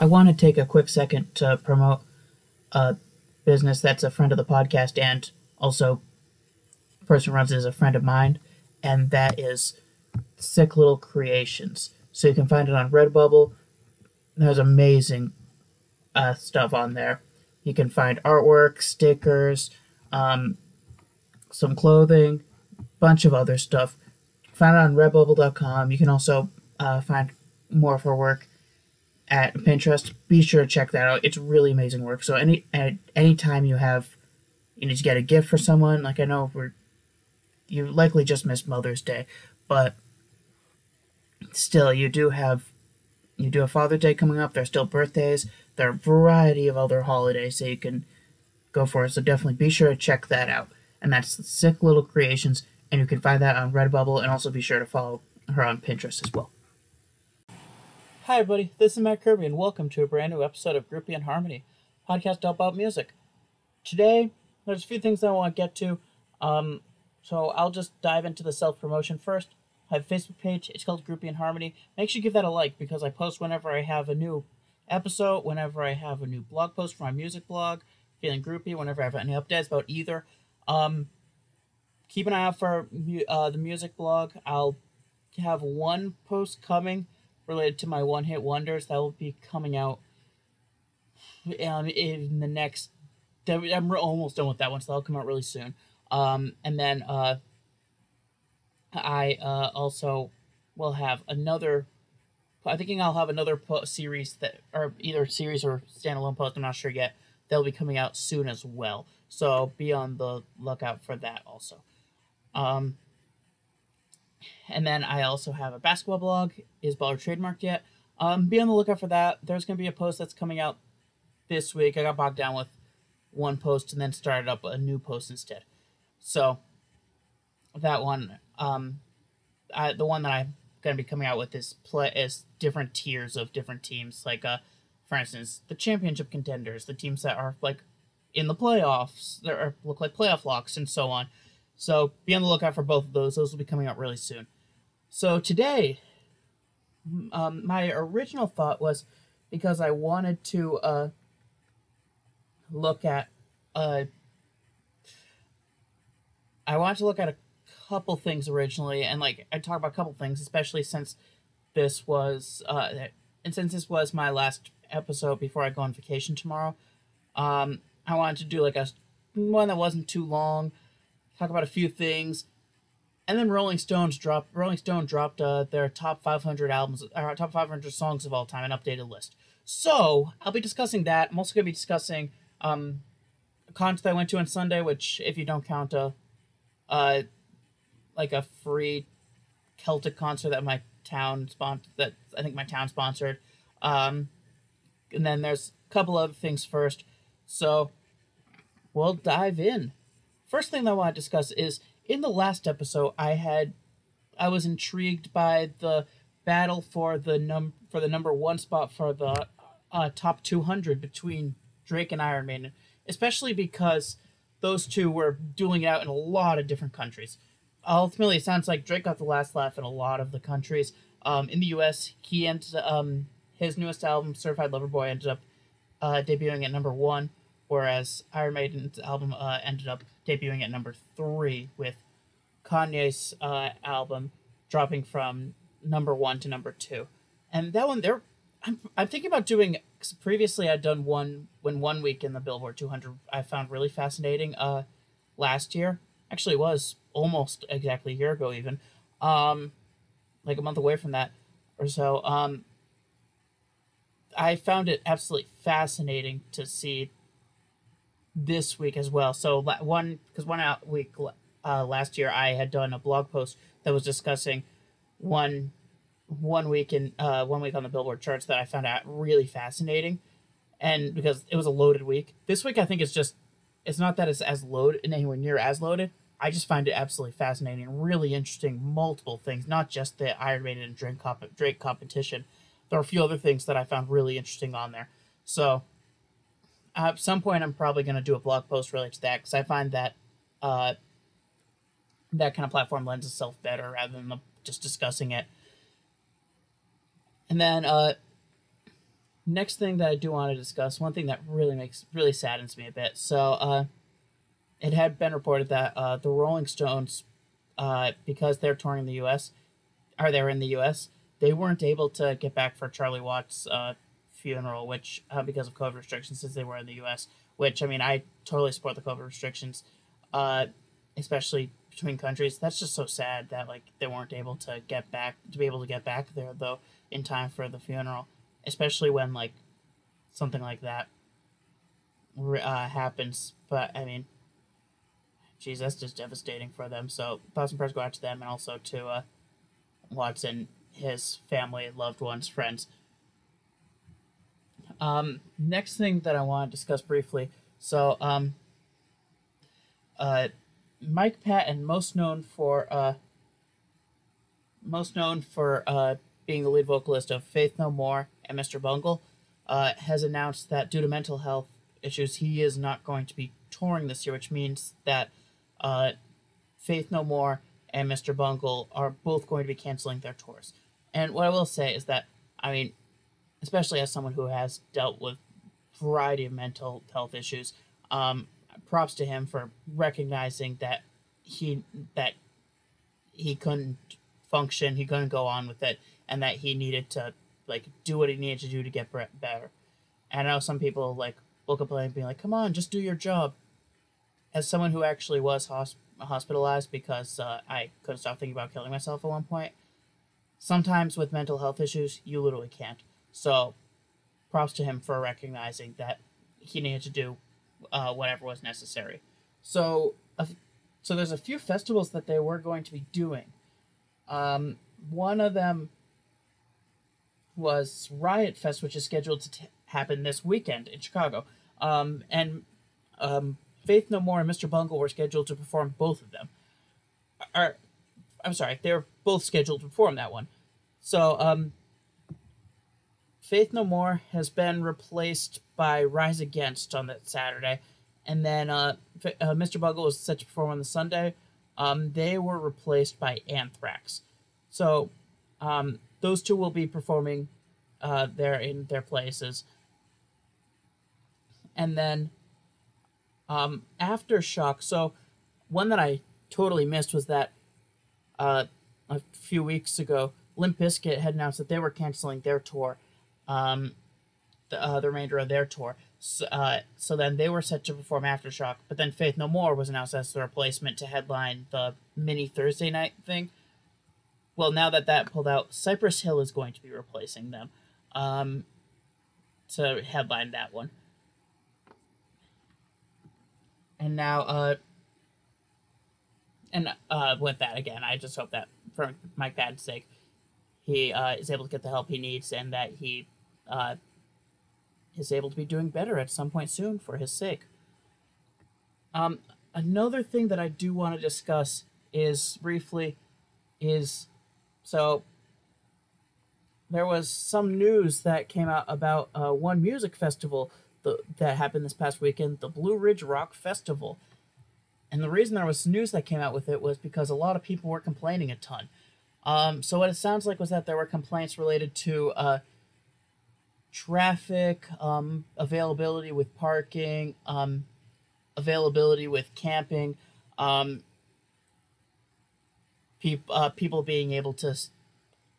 I want to take a quick second to promote a business that's a friend of the podcast, and also the person who runs it is a friend of mine, and that is Sick Little Creations. So you can find it on Redbubble. There's amazing stuff on there. You can find artwork, stickers, some clothing, bunch of other stuff. Find it on redbubble.com. You can also find more of her work at Pinterest. Be sure to check that out. It's really amazing work. So any time you need to get a gift for someone, like I know you likely just missed Mother's Day, but still you do have Father's Day coming up. There's still birthdays. There are a variety of other holidays that you can go for. So definitely be sure to check that out. And that's Sick Little Creations, and you can find that on Redbubble, and also be sure to follow her on Pinterest as well. Hi everybody, this is Matt Kirby, and welcome to a brand new episode of Groupie and Harmony, podcast about music. Today, there's a few things I want to get to, so I'll just dive into the self-promotion first. I have a Facebook page, it's called Groupie and Harmony. Make sure you give that a like, because I post whenever I have a new episode, whenever I have a new blog post for my music blog, Feeling Groupie, whenever I have any updates about either. Keep an eye out for the music blog. I'll have one post coming related to my one-hit wonders. That will be coming out in the next... I'm almost done with that one, so that'll come out really soon. And then I also will have another... I think I'll have another series that... or either series or standalone post, I'm not sure yet. That'll be coming out soon as well. So be on the lookout for that also. And then I also have a basketball blog. Is Baller trademarked yet? Be on the lookout for that. There's going to be a post that's coming out this week. I got bogged down with one post and then started up a new post instead. So that one, the one that I'm going to be coming out with is different tiers of different teams. Like, for instance, the championship contenders, the teams that are like in the playoffs, that look like playoff locks, and so on. So be on the lookout for both of those. Those will be coming out really soon. So today, my original thought was, because I wanted to look at a couple things originally, and like I talked about a couple things, especially since this was my last episode before I go on vacation tomorrow. I wanted to do like a one that wasn't too long. Talk about a few things, and then Rolling Stone dropped their top 500 albums, or top 500 songs of all time, an updated list. So I'll be discussing that. I'm also going to be discussing a concert I went to on Sunday, which, if you don't count a free Celtic concert that my town sponsored, and then there's a couple other things first. So we'll dive in. First thing that I want to discuss is, in the last episode, I was intrigued by the battle for the number one spot for the top 200 between Drake and Iron Maiden, especially because those two were dueling it out in a lot of different countries. Ultimately, it sounds like Drake got the last laugh in a lot of the countries. In the U.S., he ended his newest album, Certified Lover Boy, ended up debuting at number one, whereas Iron Maiden's album ended up debuting at number 3, with Kanye's album dropping from number 1 to number 2. And that one, I'm thinking about doing, cause previously I'd done one week in the Billboard 200, I found really fascinating last year. Actually, it was almost exactly a year ago even, like a month away from that or so. I found it absolutely fascinating to see this week as well. So one week last year, I had done a blog post that was discussing one week on the Billboard charts that I found out really fascinating, and because it was a loaded week. This week, I think it's not that it's as loaded, anywhere near as loaded. I just find it absolutely fascinating, really interesting, multiple things, not just the Iron Maiden and Drake competition. There are a few other things that I found really interesting on there. So at some point, I'm probably going to do a blog post related to that, because I find that that kind of platform lends itself better rather than just discussing it. And then next thing that I do want to discuss, one thing that really saddens me a bit. So it had been reported that the Rolling Stones, because they're touring the U.S., or they were in the U.S., they weren't able to get back for Charlie Watts' funeral, which because of COVID restrictions, since they were in the U.S., which, I mean, I totally support the COVID restrictions, especially between countries. That's just so sad that, like, they weren't able to get back, to be able to get back there, though, in time for the funeral, especially when, like, something like that happens. But, I mean, geez, that's just devastating for them. So thoughts and prayers go out to them and also to Watts and his family, loved ones, friends. Next thing that I want to discuss briefly. So, Mike Patton, most known for being the lead vocalist of Faith No More and Mr. Bungle, has announced that due to mental health issues, he is not going to be touring this year, which means that Faith No More and Mr. Bungle are both going to be canceling their tours. And what I will say is that, I mean, especially as someone who has dealt with a variety of mental health issues, props to him for recognizing that he couldn't function, he couldn't go on with it, and that he needed to, like, do what he needed to do to get better. And I know some people, like, will complain and be like, come on, just do your job. As someone who actually was hospitalized because I couldn't stop thinking about killing myself at one point, sometimes with mental health issues, you literally can't. So props to him for recognizing that he needed to do whatever was necessary. So so there's a few festivals that they were going to be doing. One of them was Riot Fest, which is scheduled to happen this weekend in Chicago. And Faith No More and Mr. Bungle were scheduled to perform both of them. Or, I'm sorry, they were both scheduled to perform that one. So Faith No More has been replaced by Rise Against on that Saturday. And then Mr. Bungle was set to perform on the Sunday. They were replaced by Anthrax. So those two will be performing there in their places. And then Aftershock. So one that I totally missed was that a few weeks ago, Limp Bizkit had announced that they were canceling their tour, the remainder of their tour. So then they were set to perform Aftershock, but then Faith No More was announced as the replacement to headline the mini Thursday night thing. Well, now that pulled out, Cypress Hill is going to be replacing them to headline that one. And now, with that again, I just hope that for Mike Patton's sake, he is able to get the help he needs and that he is able to be doing better at some point soon for his sake. Another thing that I do want to discuss is briefly is, so there was some news that came out about one music festival that happened this past weekend, the Blue Ridge Rock Festival. And the reason there was news that came out with it was because a lot of people were complaining a ton. So what it sounds like was that there were complaints related to traffic, availability with parking, availability with camping, people being able to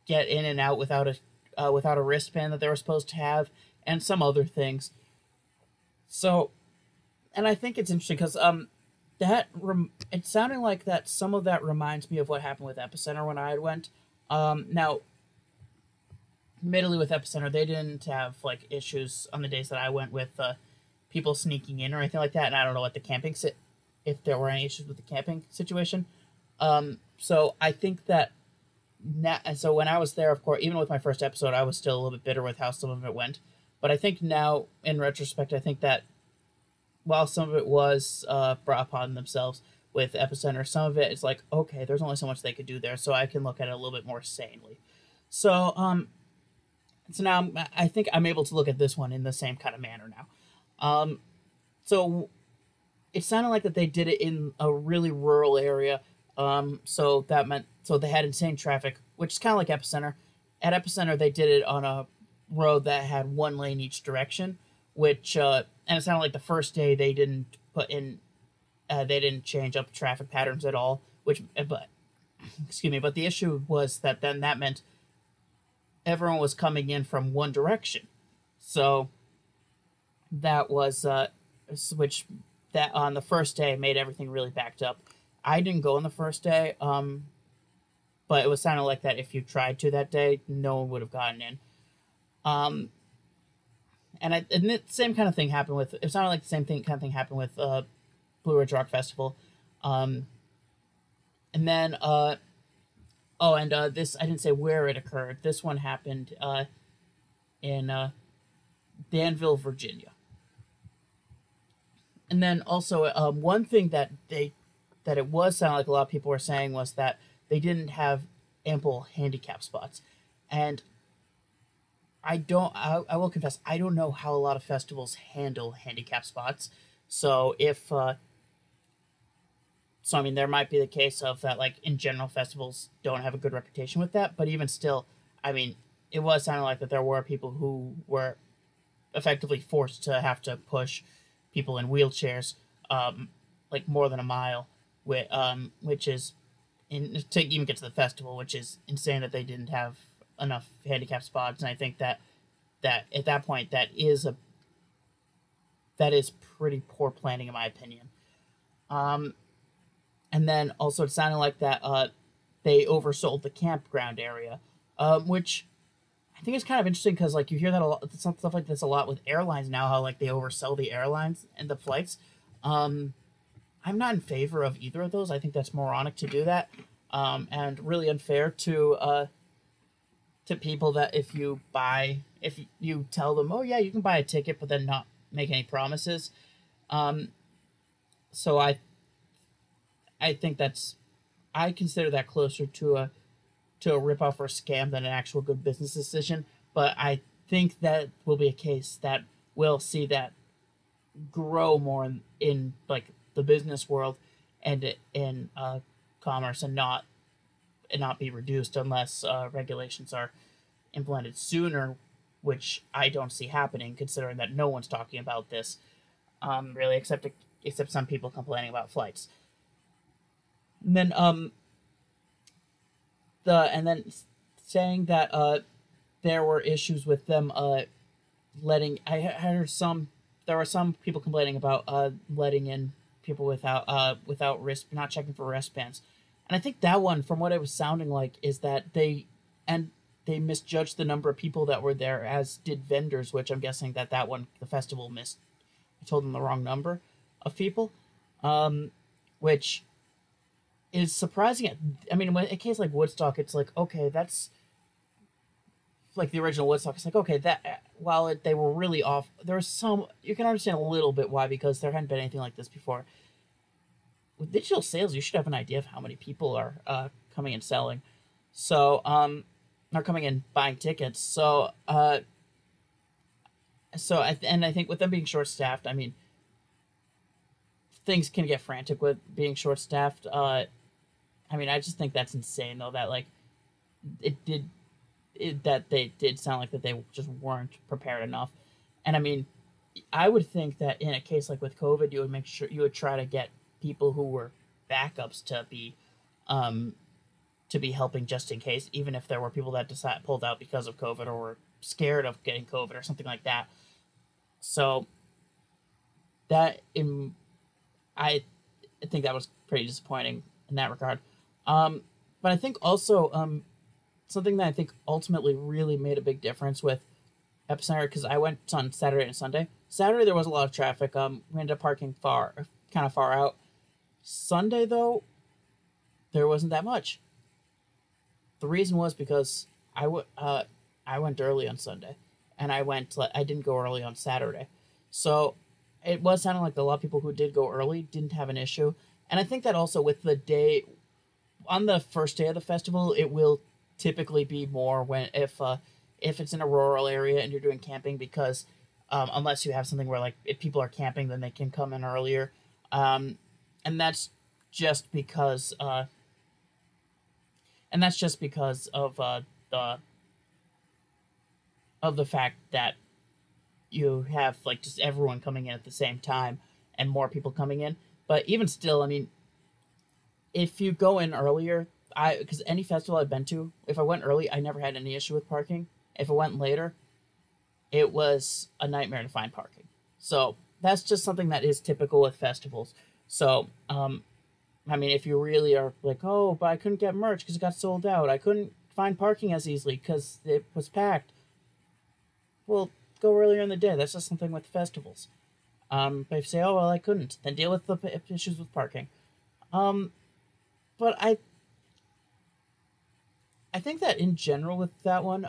get in and out without a wristband that they were supposed to have, and some other things. So, and I think it's interesting because it's sounding like that some of that reminds me of what happened with Epicenter when I went. Now, admittedly with Epicenter, they didn't have, like, issues on the days that I went with people sneaking in or anything like that, and I don't know what the camping if there were any issues with the camping situation. So I think that so when I was there, of course, even with my first episode, I was still a little bit bitter with how some of it went. But I think now, in retrospect, I think that while some of it was brought upon themselves with Epicenter, some of it is like, okay, there's only so much they could do there, so I can look at it a little bit more sanely. So, so now I think I'm able to look at this one in the same kind of manner now. So it sounded like that they did it in a really rural area, so that meant, so they had insane traffic, which is kind of like Epicenter. At Epicenter, they did it on a road that had one lane each direction, which and it sounded like the first day they didn't put in they didn't change up traffic patterns at all, which but the issue was that then that meant everyone was coming in from one direction. So that was which that on the first day made everything really backed up. I didn't go on the first day, but it was sounding like that if you tried to that day, no one would have gotten in. And the same kind of thing happened with, it sounded like the same thing kind of thing happened with Blue Ridge Rock Festival. And then, oh, and this, I didn't say where it occurred. This one happened in Danville, Virginia. And then also, one thing that it was sounding like a lot of people were saying was that they didn't have ample handicap spots. And I will confess, I don't know how a lot of festivals handle handicap spots. So if, so I mean, there might be the case of that, like, in general, festivals don't have a good reputation with that. But even still, I mean, it was sounding like that there were people who were effectively forced to have to push people in wheelchairs, like, more than a mile, which is, to even get to the festival, which is insane that they didn't have enough handicap spots. And I think that, at that point, that is pretty poor planning, in my opinion. And then also it sounded like that they oversold the campground area, which I think is kind of interesting because, like, you hear that a lot, stuff like this a lot with airlines now, how, like, they oversell the airlines and the flights. I'm not in favor of either of those. I think that's moronic to do that, and really unfair to people that if you tell them, oh yeah, you can buy a ticket, but then not make any promises. So I think that's, I consider that closer to a ripoff or a scam than an actual good business decision. But I think that will be a case that we'll see that grow more in like the business world and in commerce, and not be reduced unless regulations are implemented sooner, which I don't see happening, considering that no one's talking about this really, except some people complaining about flights. And then saying that there were issues with them letting, I heard there were some people complaining about letting in people without not checking for wristbands. And I think that one, from what it was sounding like, is that they misjudged the number of people that were there, as did vendors, which I'm guessing that one, the festival told them the wrong number of people, which is surprising. I mean, in a case like Woodstock, it's like, okay, that's like the original Woodstock. It's like, okay, that while they were really off, there was some, you can understand a little bit why, because there hadn't been anything like this before. With digital sales, you should have an idea of how many people are coming and selling. So, are coming and buying tickets. So, and I think with them being short-staffed, I mean, things can get frantic with being short-staffed. I mean, I just think that's insane, though, that, like, that they did sound like that they just weren't prepared enough. And I mean, I would think that in a case like with COVID, you would make sure you would try to get people who were backups to be helping just in case, even if there were people that pulled out because of COVID or were scared of getting COVID or something like that. So that I think that was pretty disappointing in that regard. But I think also something that I think ultimately really made a big difference with Epicenter, because I went on Saturday and Sunday. Saturday, there was a lot of traffic. We ended up parking kind of far out. Sunday, though, there wasn't that much. The reason was because I went early on Sunday, and I didn't go early on Saturday. So it was sounding like a lot of people who did go early didn't have an issue. And I think that also with the day, on the first day of the festival, it will typically be more if it's in a rural area and you're doing camping, because unless you have something where, like, if people are camping, then they can come in earlier. And that's just because of of the fact that you have, like, just everyone coming in at the same time and more people coming in. But even still, I mean, if you go in earlier, because any festival I've been to, if I went early, I never had any issue with parking. If I went later, it was a nightmare to find parking. So that's just something that is typical with festivals. So, I mean, if you really are like, oh, but I couldn't get merch because it got sold out. I couldn't find parking as easily because it was packed. Well, go earlier in the day. That's just something with festivals. But if you say, oh, well, I couldn't, then deal with the issues with parking. But I think that in general with that one,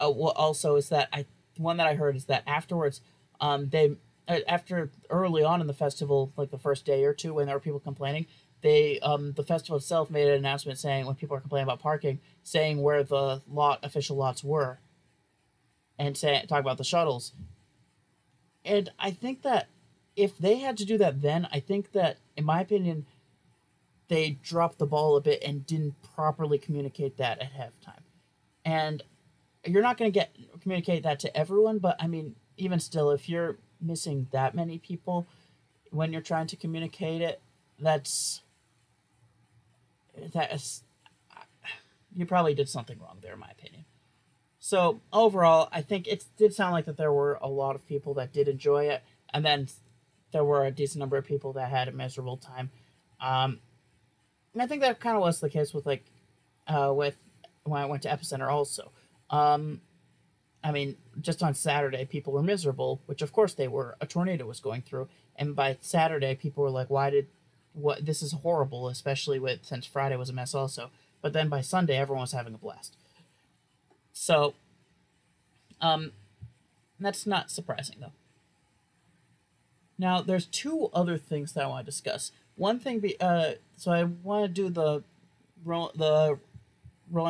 also is that one that I heard is that afterwards, after early on in the festival, like the first day or two when there were people complaining, they, the festival itself made an announcement saying, when people are complaining about parking, saying where the official lots were and talk about the shuttles. And I think that if they had to do that then, I think that, in my opinion, they dropped the ball a bit and didn't properly communicate that at halftime. And you're not going to communicate that to everyone, but I mean, even still, if you're missing that many people when you're trying to communicate it, that's you probably did something wrong there, in my opinion. So overall, I think it did sound like that there were a lot of people that did enjoy it, and then there were a decent number of people that had a miserable time. And I think that kind of was the case with, like, with when I went to Epicenter also. I mean, just on Saturday, people were miserable, which of course they were. A tornado was going through, and by Saturday, people were like, "What? This is horrible." Especially since Friday was a mess also. But then by Sunday, everyone was having a blast. So, that's not surprising, though. Now, there's two other things that I want to discuss. One thing, so I want to do the Rolling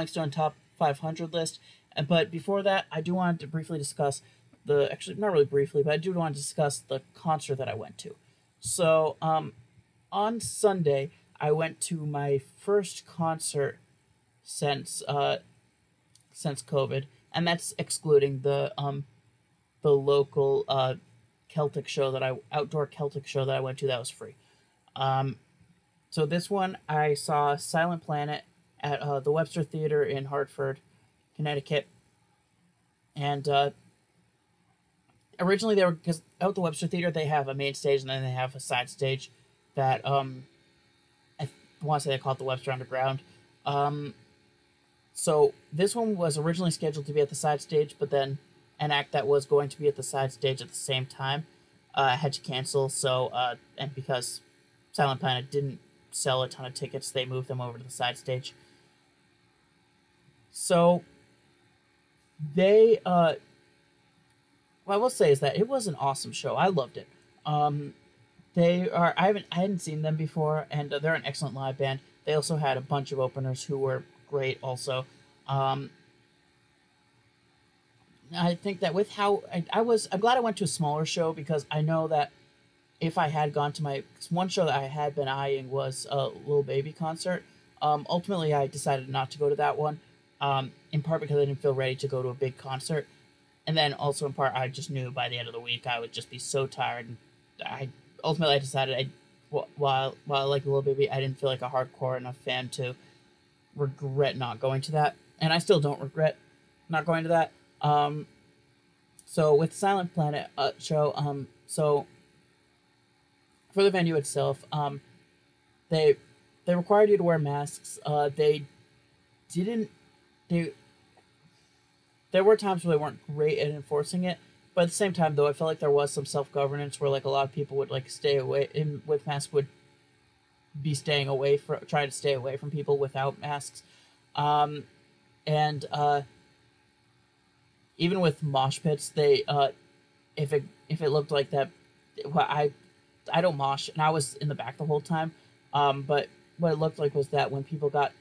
Stone Top 500 list, but before that, I do want to briefly discuss actually, not really briefly, but I do want to discuss the concert that I went to. So, on Sunday, I went to my first concert since COVID, and that's excluding the local Celtic show outdoor Celtic show that I went to that was free. So this one I saw Silent Planet at the Webster Theater in Hartford, Connecticut, and originally they were, because out the Webster Theater they have a main stage and then they have a side stage that I want to say they call it the Webster Underground. So this one was originally scheduled to be at the side stage, but then an act that was going to be at the side stage at the same time had to cancel. So and because Silent Planet didn't sell a ton of tickets, they moved them over to the side stage. So they, what I will say is that it was an awesome show. I loved it. I hadn't seen them before, and they're an excellent live band. They also had a bunch of openers who were great also. I think that with how I'm glad I went to a smaller show, because I know that if I had gone to one show that I had been eyeing was a Lil Baby concert. Ultimately I decided not to go to that one, in part because I didn't feel ready to go to a big concert, and then also in part I just knew by the end of the week I would just be so tired, and ultimately I decided while I like Lil Baby, I didn't feel like a hardcore enough fan to regret not going to that, and I still don't regret not going to that. So with Silent Planet show, so for the venue itself, they required you to wear masks. There were times where they weren't great at enforcing it, but at the same time though, I felt like there was some self-governance where, like, a lot of people would, like, stay away with masks, would be staying away from, trying to stay away from people without masks. Even with mosh pits, they, if it looked like that, well, I don't mosh, and I was in the back the whole time. But what it looked like was that when people it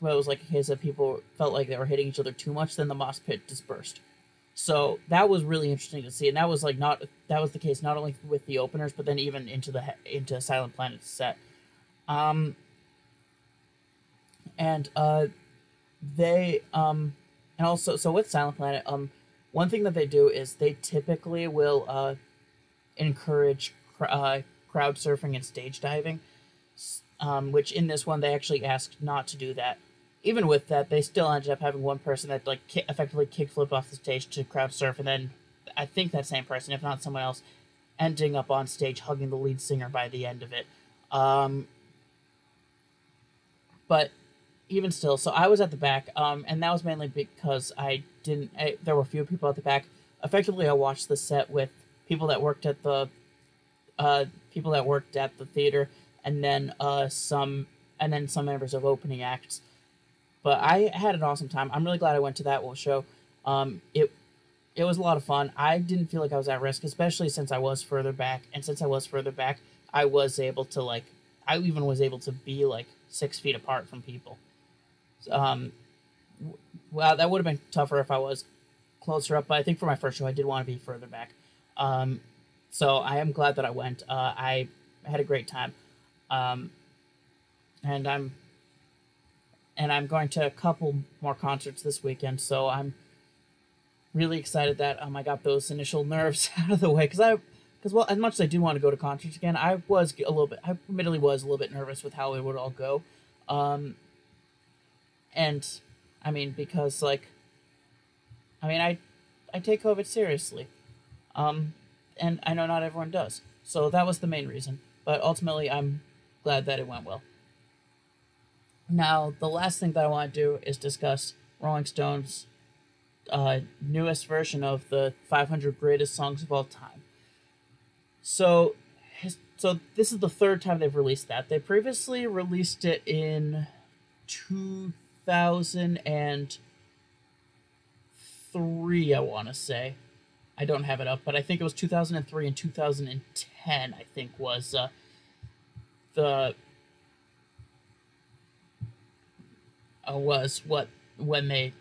was like a case of people felt like they were hitting each other too much, then the mosh pit dispersed. So that was really interesting to see, and that was that was the case not only with the openers, but then even into Silent Planet's set. And also, so with Silent Planet, one thing that they do is they typically will encourage crowd surfing and stage diving, which in this one they actually asked not to do that. Even with that, they still ended up having one person that like effectively kickflip off the stage to crowd surf, and then I think that same person, if not someone else, ending up on stage hugging the lead singer by the end of it. But even still, so I was at the back, and that was mainly because there were few people at the back. Effectively, I watched the set with people that worked at the theater, and then some members of opening acts. But I had an awesome time. I'm really glad I went to that show. It was a lot of fun. I didn't feel like I was at risk, especially since I was further back. And since I was further back, I was able to, like, I even was able to be, like, 6 feet apart from people. Well, that would have been tougher if I was closer up, but I think for my first show, I did want to be further back. So I am glad that I went. I had a great time. And I'm going to a couple more concerts this weekend, so I'm really excited that I got those initial nerves out of the way. Because as much as I do want to go to concerts again, I admittedly was a little bit nervous with how it would all go. And, I mean, because, like, I mean, I take COVID seriously. And I know not everyone does. So that was the main reason. But ultimately, I'm glad that it went well. Now, the last thing that I want to do is discuss Rolling Stone's newest version of the 500 greatest songs of all time. So this is the third time they've released that. They previously released it in 2003, I want to say. I don't have it up, but I think it was 2003 and 2010, I think, was when they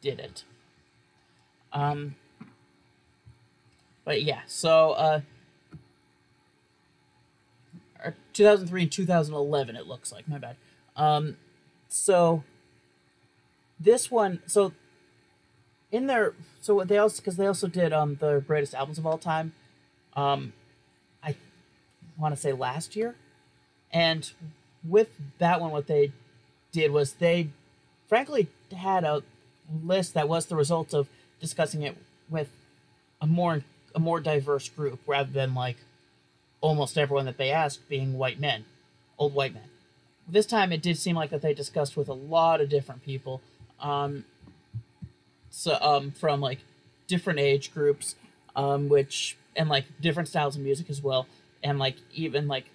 did it. But yeah, so 2003 and 2011, it looks like, my bad. So this one, so in their, so they also, because they also did the greatest albums of all time, I want to say last year, and with that one, what they did was they frankly had a list that was the result of discussing it with a more diverse group rather than, like, almost everyone that they asked being white men, old white men. This time it did seem like that they discussed with a lot of different people, from, like, different age groups, and, like, different styles of music as well, and, like, even, like,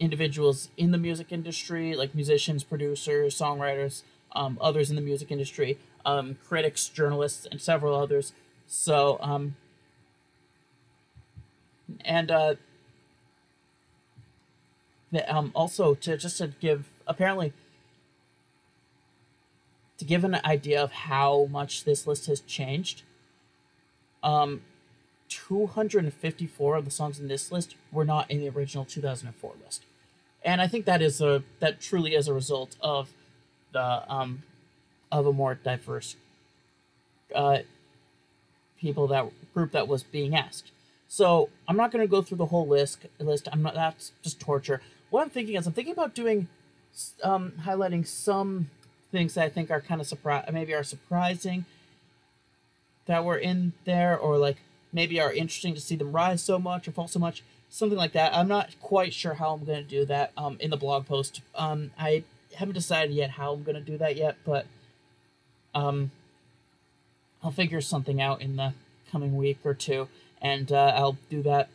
individuals in the music industry, like musicians, producers, songwriters, others in the music industry, critics, journalists, and several others. So, also to give an idea of how much this list has changed, 254 of the songs in this list were not in the original 2004 list. And I think that truly is a result of the of a more diverse group that was being asked. So I'm not going to go through the whole list. I'm not. That's just torture. What I'm thinking is about doing highlighting some things that I think are kind of surprising that were in there, or like maybe are interesting to see them rise so much or fall so much, something like that. I'm not quite sure how I'm going to do that in the blog post. I haven't decided yet how I'm going to do that yet, but I'll figure something out in the coming week or two, and I'll do that.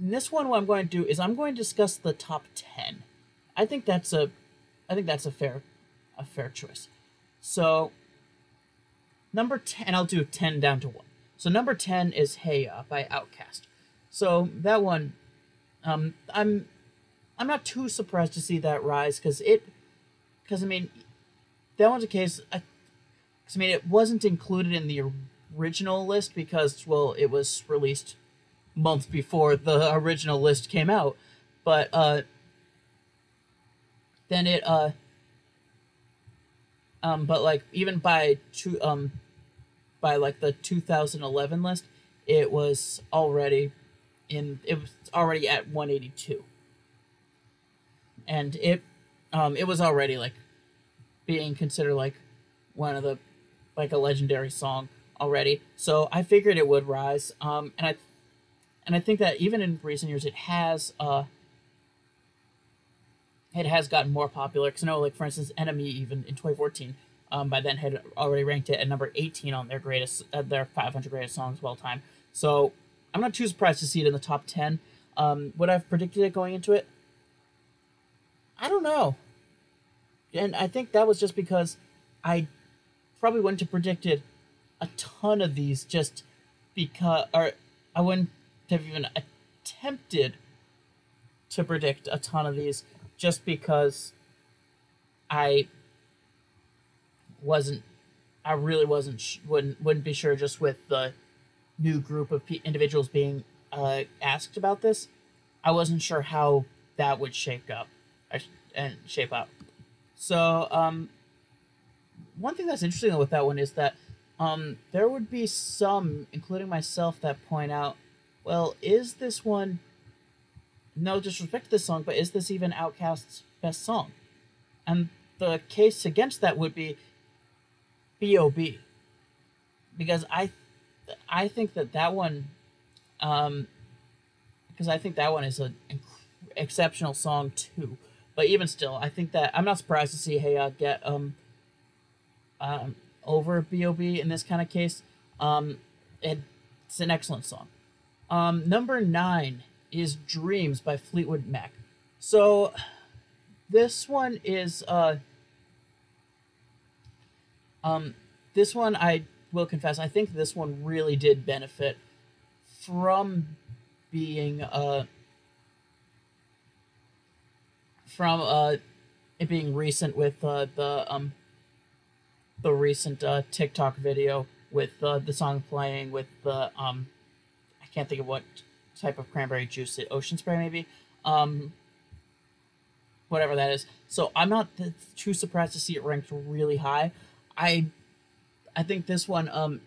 In this one, what I'm going to do is I'm going to discuss the top 10. I think that's a fair choice. So number 10, and I'll do 10 down to 1. So number 10 is Hey Ya by Outkast. So that one, I'm not too surprised to see that rise, because I mean, that one's a case. Because I mean, it wasn't included in the original list because, well, it was released months before the original list came out. But then it But like even by like the 2011 list, it was already at 182. And it was already like being considered like one of the like a legendary song already. So I figured it would rise. And I think that even in recent years it has gotten more popular, because I know, like, for instance, NME even in 2014, by then had already ranked it at number 18 on their their 500 greatest songs of all time. So I'm not too surprised to see it in the top 10. Would I have predicted it going into it? I don't know. And I think that was just because I probably wouldn't have predicted a ton of these, just because, or I wouldn't have even attempted to predict a ton of these, just because I really wouldn't be sure, just with the new group of individuals being asked about this. I wasn't sure how that would shape up. So one thing that's interesting with that one is that there would be some, including myself, that point out, well, is this one, no disrespect to this song, but is this even Outkast's best song? And the case against that would be B.O.B. Because I think that one, because I think that one is an exceptional song too. But even still, I think that I'm not surprised to see Hey Ya get over B.O.B. in this kind of case. It's an excellent song. Number 9 is Dreams by Fleetwood Mac. So this one is this one, I will confess, I think this one really did benefit from being it being recent with the recent TikTok video with the song playing with the I can't think of what type of cranberry juice, Ocean Spray maybe, whatever that is. So I'm not too surprised to see it ranked really high. I think this one kind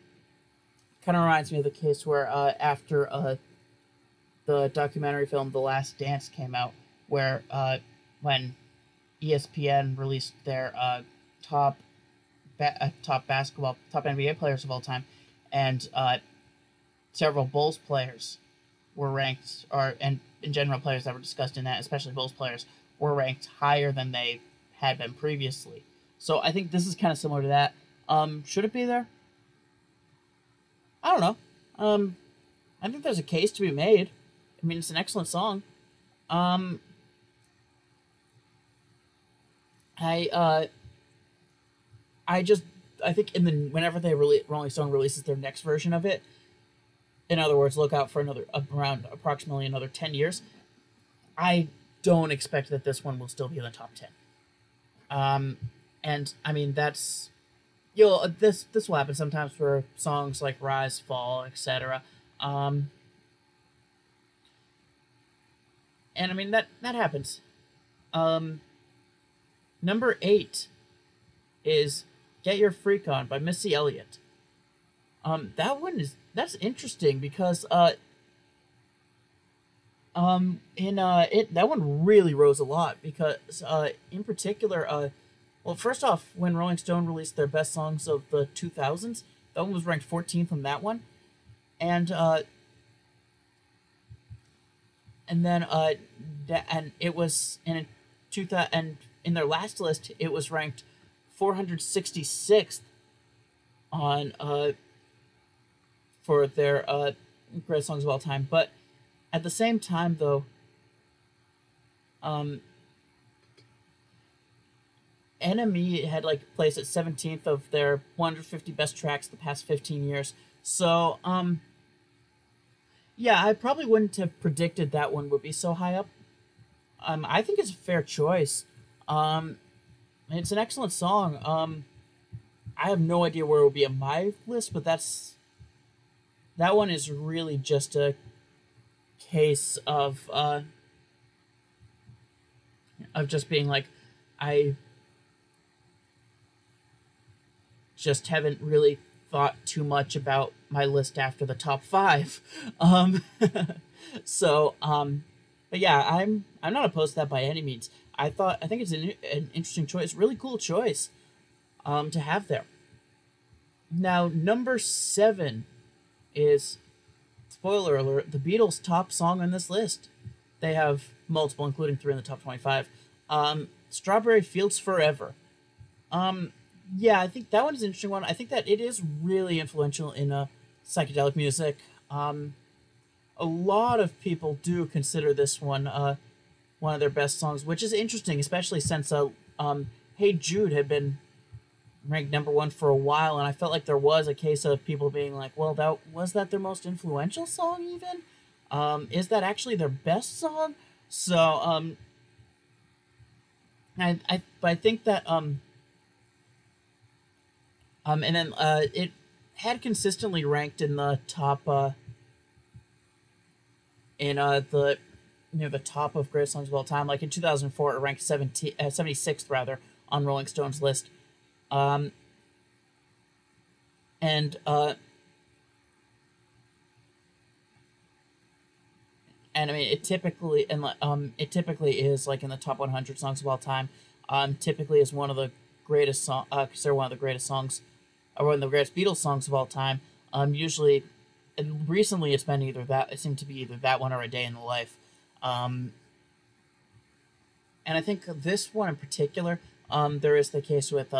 of reminds me of the case where after the documentary film The Last Dance came out, where when ESPN released their top NBA players of all time, and several Bulls players were ranked, or and in general players that were discussed in that, especially Bulls players, were ranked higher than they had been previously. So I think this is kind of similar to that. Should it be there? I don't know. I think there's a case to be made. I mean, it's an excellent song. I think whenever they Rolling Stone releases their next version of it, in other words, look out for approximately another 10 years. I don't expect that this one will still be in the top 10. And I mean, that's, you know, this will happen sometimes for songs like Rise, Fall, etc. And I mean that happens. Number 8 is Get Your Freak On by Missy Elliott. That's interesting because that one really rose a lot because in particular well, first off, when Rolling Stone released their best songs of the 2000s, that one was ranked 14th on that one, and it was in 2000, and in their last list it was ranked 466th on for their greatest songs of all time. But at the same time, though, NME had like placed at 17th of their 150 best tracks the past 15 years. So, yeah, I probably wouldn't have predicted that one would be so high up. I think it's a fair choice. It's an excellent song. I have no idea where it would be on my list, but that one is really just a case of just being like, just haven't really thought too much about my list after the top five. But yeah, I'm not opposed to that by any means. I think it's an interesting choice, really cool choice, to have there. Now, number 7 is, spoiler alert, the Beatles' top song on this list. They have multiple, including 3 in the top 25. Strawberry Fields Forever. Yeah, I think that one is an interesting one. I think that it is really influential in psychedelic music. A lot of people do consider this one one of their best songs, which is interesting, especially since Hey Jude had been ranked number 1 for a while, and I felt like there was a case of people being like, well, was that their most influential song even? Is that actually their best song? So, I think that, and then, it had consistently ranked in the top, the top of greatest songs of all time. Like in 2004, it ranked 76th rather on Rolling Stone's list. And I mean, it typically is like in the top 100 songs of all time. Typically is one of the greatest songs, considered one of the greatest songs, or one of the greatest Beatles songs of all time. Usually, and recently it's been either that, it seemed to be either that one or A Day in the Life. And I think this one in particular, there is the case with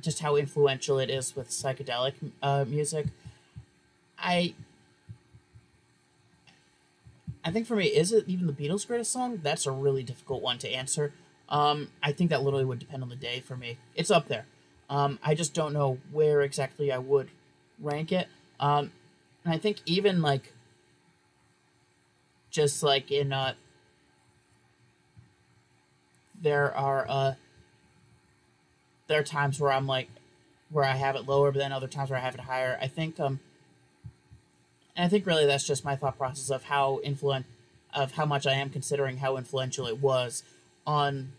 just how influential it is with psychedelic music. I think for me, is it even the Beatles' greatest song? That's a really difficult one to answer. I think that literally would depend on the day for me. It's up there. I just don't know where exactly I would rank it. And I think even like, just like in, there are times where I'm like, where I have it lower, but then other times where I have it higher. And I think really that's just my thought process of how much I am considering how influential it was on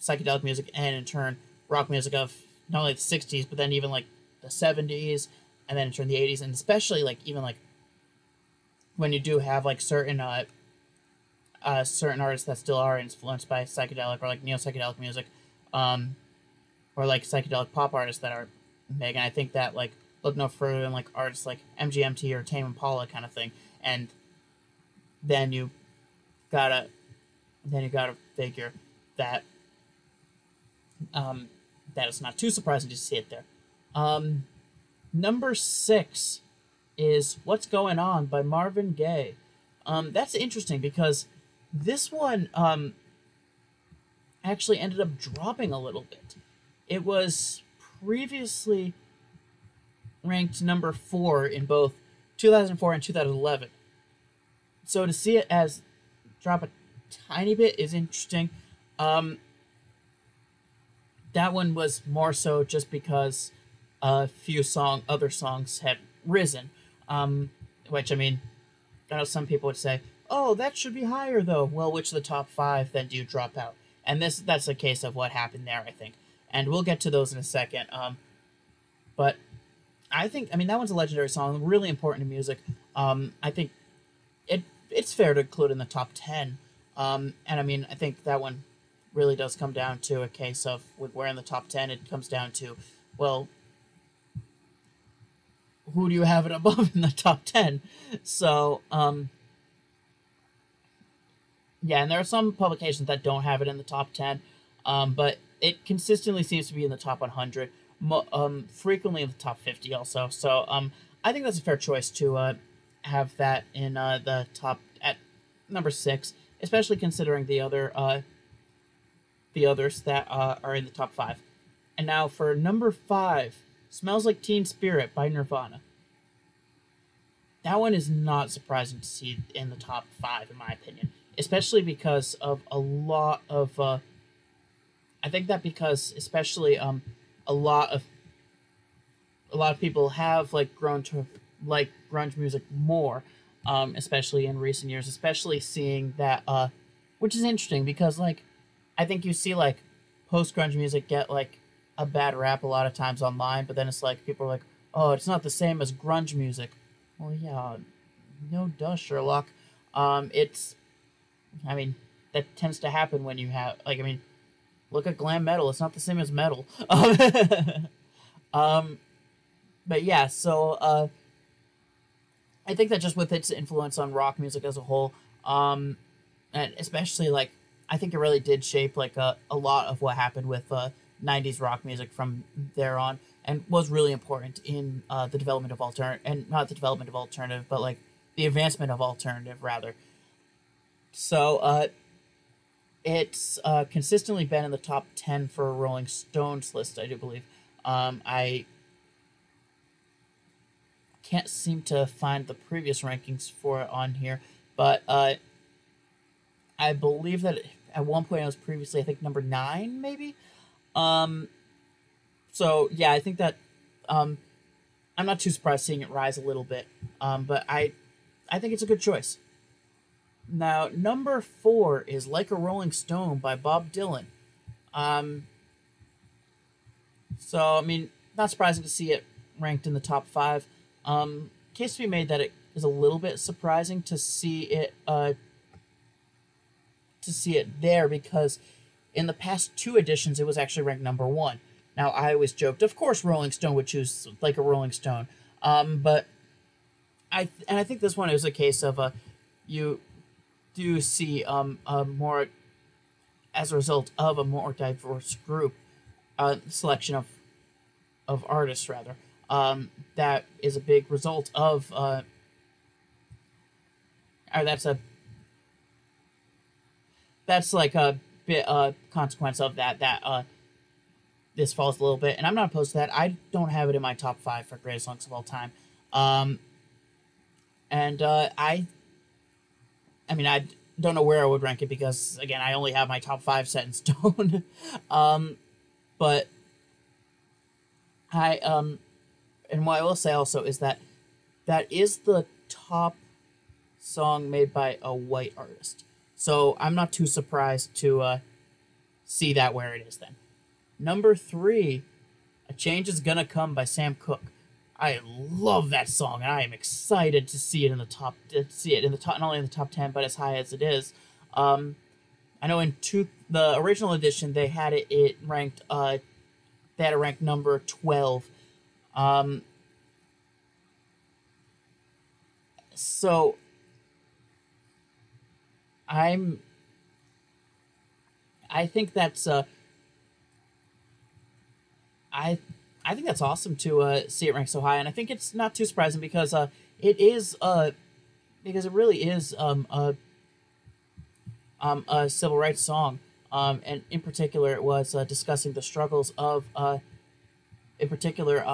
psychedelic music and in turn rock music of not only the 60s, but then even like the 70s and then in turn the 80s. And especially like, even like when you do have like certain artists that still are influenced by psychedelic or like neo-psychedelic music, or like psychedelic pop artists that are big. And I think that like, look no further than like artists like MGMT or Tame Impala kind of thing, and then you gotta figure that that it's not too surprising to see it there. Number 6 is "What's Going On" by Marvin Gaye. That's interesting because this one actually ended up dropping a little bit. It was previously ranked number 4 in both 2004 and 2011. So to see it as drop a tiny bit is interesting. That one was more so just because a few other songs had risen, which, I mean, I know some people would say, oh, that should be higher though. Well, which of the top 5 then do you drop out? And that's the case of what happened there, I think. And we'll get to those in a second. But I think, I mean, that one's a legendary song, really important to music. I think it's fair to include in the top 10. And I mean, I think that one really does come down to a case of where in the top 10 it comes down to, well, who do you have it above in the top 10? So, yeah, and there are some publications that don't have it in the top 10, but it consistently seems to be in the top 100. Frequently in the top 50 also, so I think that's a fair choice to have that in the top at number 6, especially considering the others that are in the top 5. And now for number 5, "Smells Like Teen Spirit" by Nirvana. That one is not surprising to see in the top 5, in my opinion, especially because of a lot of I think that because especially a lot of people have like grown to like grunge music more, especially in recent years, especially seeing that, which is interesting because like, I think you see like post grunge music get like a bad rap a lot of times online, but then it's like people are like, oh, it's not the same as grunge music. Well, yeah, no duh, Sherlock. It's, I mean, that tends to happen when you have, like, I mean, look at glam metal. It's not the same as metal. But yeah, so I think that just with its influence on rock music as a whole, and especially, like, I think it really did shape, like, a lot of what happened with 90s rock music from there on, and was really important in the development of alternative, and not the development of alternative, but, like, the advancement of alternative, rather. So, it's consistently been in the top 10 for a Rolling Stones list, I do believe. I can't seem to find the previous rankings for it on here, but I believe that at one point it was previously, I think, number 9, maybe? So, yeah, I think that, I'm not too surprised seeing it rise a little bit, but I think it's a good choice. Now, number 4 is Like a Rolling Stone by Bob Dylan. So, I mean, not surprising to see it ranked in the top 5. Case to be made that it is a little bit surprising to see it there, because in the past 2 editions, it was actually ranked number 1. Now, I always joked, of course, Rolling Stone would choose Like a Rolling Stone, but I think this one is a case of you do see a more, as a result of a more diverse group, selection of artists, rather. That is a big result of, or that's like a bit, consequence of that this falls a little bit, and I'm not opposed to that. I don't have it in my top 5 for greatest songs of all time. I mean, I don't know where I would rank it because, again, I only have my top 5 set in stone. But I, and what I will say also is that that is the top song made by a white artist. So I'm not too surprised to see that where it is then. Number 3, A Change Is Gonna Come by Sam Cooke. I love that song, and I am excited to see it in the top, not only in the top 10, but as high as it is. I know in the original edition they had it ranked, they had it ranked number 12. So I think that's I think that's awesome to see it rank so high, and I think it's not too surprising because it is because it really is a civil rights song, and in particular it was discussing the struggles of in particular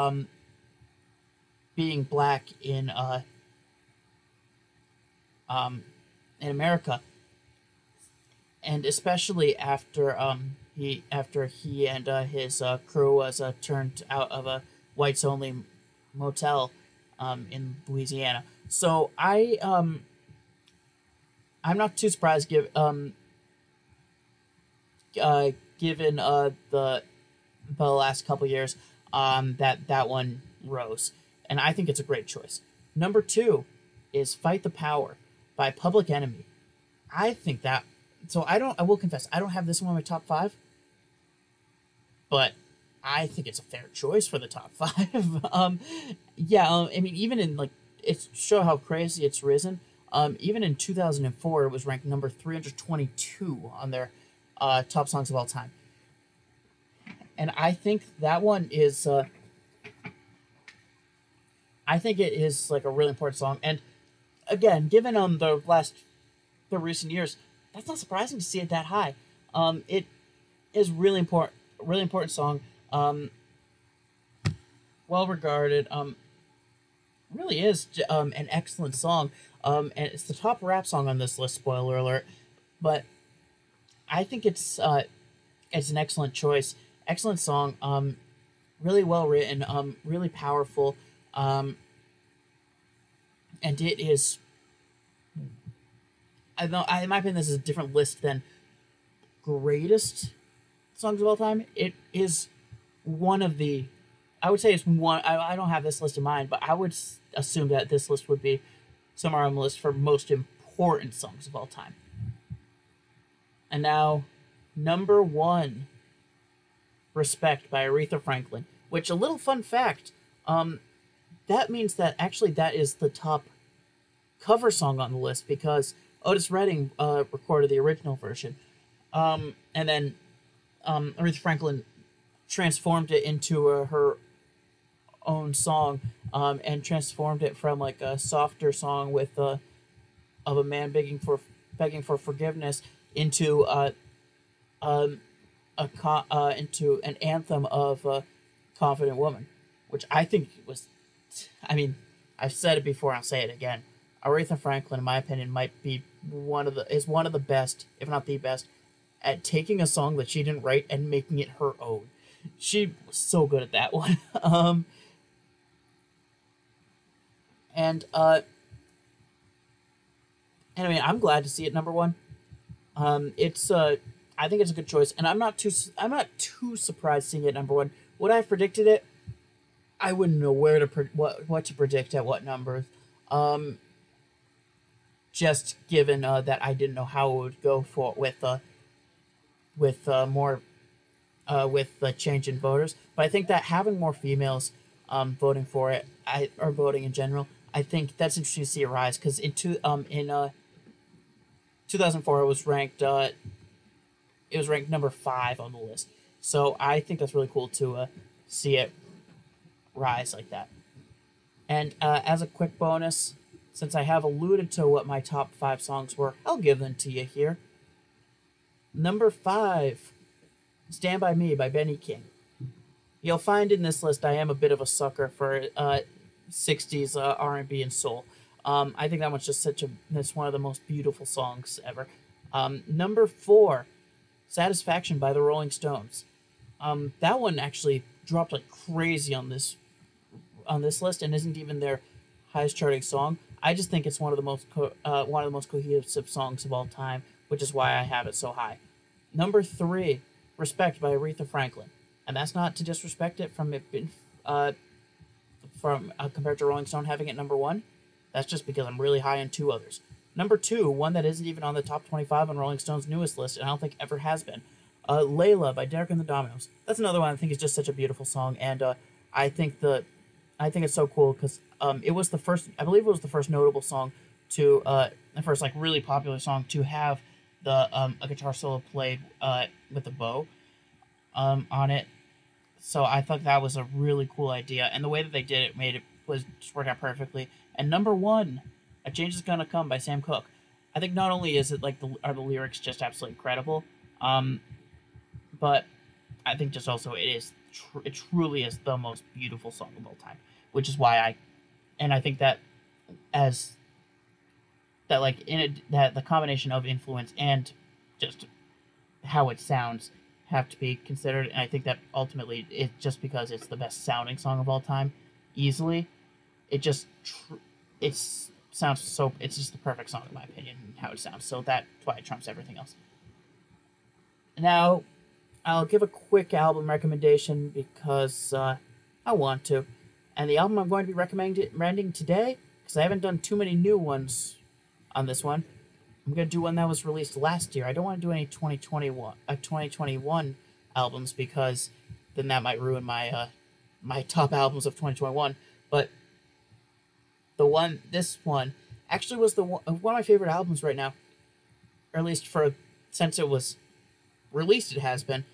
being black in America, and especially after he and his crew was turned out of a whites-only motel in Louisiana. So I'm not too surprised given the last couple years that one rose, and I think it's a great choice. Number 2 is Fight the Power by Public Enemy. I think that, so I will confess, I don't have this one in my top 5. But I think it's a fair choice for the top 5. Yeah, I mean, even in, like, it's show how crazy it's risen. Even in 2004, it was ranked number 322 on their top songs of all time. And I think that one is, I think it is, like, a really important song. And, again, given the recent years, that's not surprising to see it that high. It is really important. Really important song, well regarded, really is an excellent song, and it's the top rap song on this list, spoiler alert, but I think it's an excellent choice, excellent song, really well written, really powerful, and it is, in my opinion, this is a different list than greatest songs of all time. It is one of the, I would say it's one, I don't have this list in mind, but I would assume that this list would be somewhere on the list for most important songs of all time. And now, number one, Respect by Aretha Franklin, which, a little fun fact, that means that actually that is the top cover song on the list, because Otis Redding recorded the original version. And then Aretha Franklin transformed it into her own song, and transformed it from like a softer song with of a man begging for forgiveness into into an anthem of a confident woman, which I think was, I mean, I've said it before, I'll say it again. Aretha Franklin, in my opinion, might be one of the best, if not the best, at taking a song that she didn't write and making it her own. She was so good at that one. Anyway, I'm glad to see it number one. I think it's a good choice, and I'm not too surprised seeing it number one. Would I have predicted it? I wouldn't know where to what to predict at what number. Just given that I didn't know how it would go for with the change in voters. But I think that having more females voting for it, or voting in general, I think that's interesting to see it rise, because in 2004 it was ranked number 5 on the list. So I think that's really cool to see it rise like that. And as a quick bonus, since I have alluded to what my top 5 songs were, I'll give them to you here. Number 5, Stand By Me by Benny King. You'll find in this list I am a bit of a sucker for 60s R&B and soul. I think that one's just it's one of the most beautiful songs ever. Number 4, Satisfaction by the Rolling Stones. That one actually dropped like crazy on this list, and isn't even their highest charting song. I just think it's one of the most cohesive songs of all time, which is why I have it so high. Number 3, Respect by Aretha Franklin, and that's not to disrespect it compared to Rolling Stone having it number 1. That's just because I'm really high on 2 others. Number 2, one that isn't even on the top 25 on Rolling Stone's newest list, and I don't think ever has been, Layla by Derek and the Dominos. That's another one I think is just such a beautiful song, and I think it's so cool, because it was the first, I believe it was the first notable song to, the first like really popular song to have the a guitar solo played with a bow on it. So I thought that was a really cool idea, and the way that they did it just worked out perfectly. And number 1, A Change Is Gonna Come by Sam Cooke. I think not only is it like the lyrics just absolutely incredible, but I think just also it truly is the most beautiful song of all time, which is why I think that that the combination of influence and just how it sounds have to be considered, and I think that ultimately it's just because it's the best sounding song of all time, easily. It's just the perfect song in my opinion, and how it sounds. So that's why it trumps everything else. Now, I'll give a quick album recommendation because I want to. And the album I'm going to be recommending today, because I haven't done too many new ones on this one, I'm going to do one that was released last year. I don't want to do any 2021 albums, because then that might ruin my my top albums of 2021. But this one, actually was one of my favorite albums right now, or at least since it was released, it has been,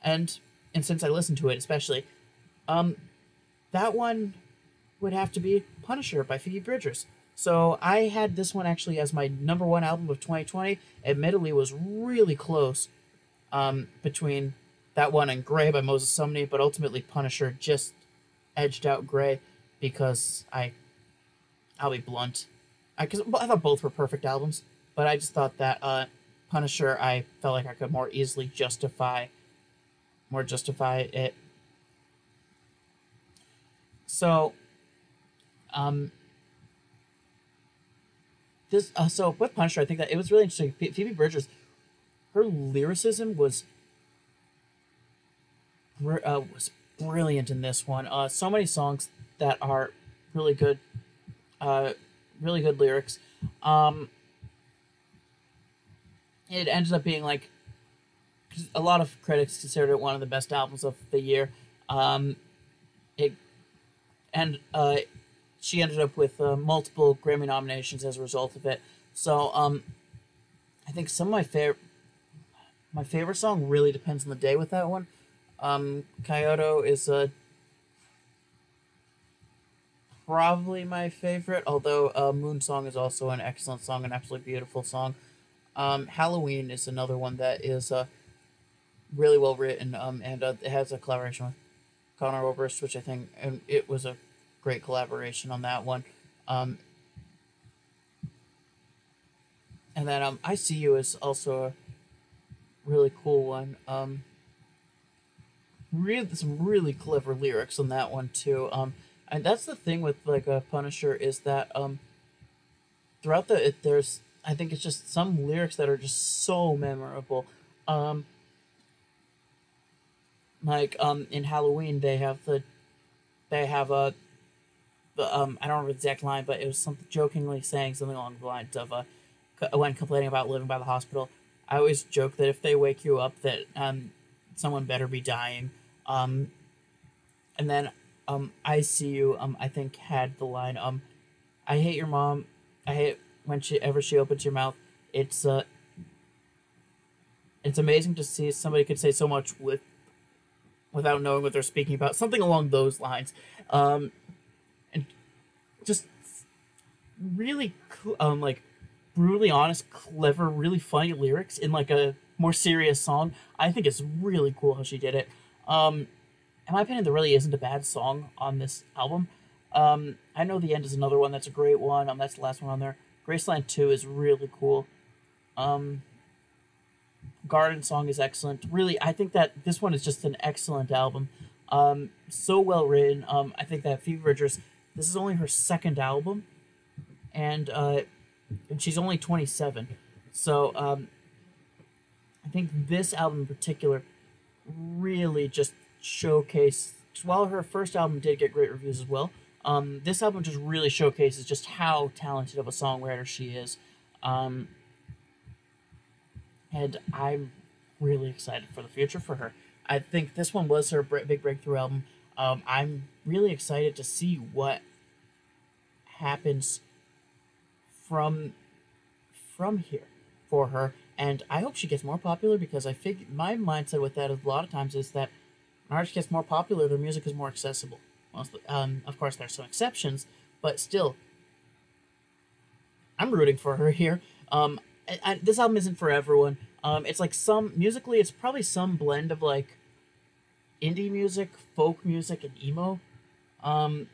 and since I listened to it especially. That one would have to be Punisher by Phoebe Bridgers. So I had this one actually as my number 1 album of 2020. Admittedly, was really close between that one and Grey by Moses Sumney, but ultimately Punisher just edged out Grey, because I'll be blunt, because I thought both were perfect albums, but I just thought that Punisher, I felt like I could more easily justify it. So, so with Punisher, I think that it was really interesting. Phoebe Bridgers, her lyricism was brilliant in this one. So many songs that are really good lyrics. It ended up being like, a lot of critics considered it one of the best albums of the year. She ended up with multiple Grammy nominations as a result of it. So I think some of my favorite song really depends on the day with that one. Kyoto is probably my favorite, although Moon Song is also an excellent song, an absolutely beautiful song. Halloween is another one that is really well written, and it has a collaboration with Conor Oberst, which I think, and it was a great collaboration on that one. And then I See You is also a really cool one. Some really clever lyrics on that one too. And that's the thing with like a Punisher, is that throughout there's, I think it's just some lyrics that are just so memorable. In Halloween, they have I don't remember the exact line, but it was something jokingly saying something along the lines of, when complaining about living by the hospital, I always joke that if they wake you up, that someone better be dying. And then I See You, I think had the line, I hate your mom, I hate when she opens your mouth. It's amazing to see somebody could say so much without knowing what they're speaking about, something along those lines. And just really, brutally honest, clever, really funny lyrics in, like, a more serious song. I think it's really cool how she did it. In my opinion, there really isn't a bad song on this album. I Know the End is another one that's a great one. That's the last one on there. Graceland 2 is really cool. Garden Song is excellent. Really, I think that this one is just an excellent album. So well written. I think that Phoebe Bridgers, this is only her second album, and she's only 27. So I think this album in particular really just showcased, while her first album did get great reviews as well, this album just really showcases just how talented of a songwriter she is. And I'm really excited for the future for her. I think this one was her big breakthrough album. I'm really excited to see what happens from here for her. And I hope she gets more popular, because I think my mindset with that a lot of times is that when artist gets more popular, their music is more accessible. Mostly, of course, there's some exceptions, but still, I'm rooting for her here. This album isn't for everyone. It's like musically, it's probably some blend of like indie music, folk music, and emo. But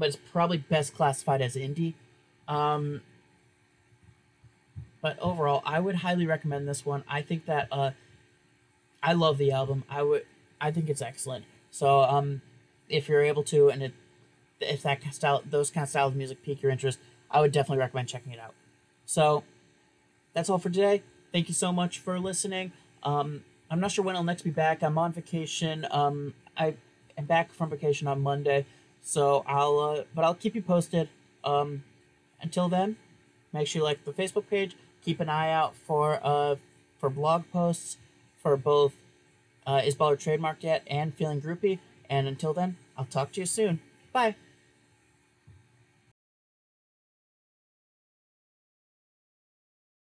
it's probably best classified as indie. But overall, I would highly recommend this one. I think that I love the album. I think it's excellent. So if you're able to, and if that style, those kind of styles of music pique your interest, I would definitely recommend checking it out. So that's all for today. Thank you so much for listening. I'm not sure when I'll next be back. I'm on vacation. I am back from vacation on Monday, so I'll keep you posted. Until then, make sure you like the Facebook page. Keep an eye out for blog posts for both Is Baller Trademarked Yet and Feeling Groupie. And until then, I'll talk to you soon. Bye.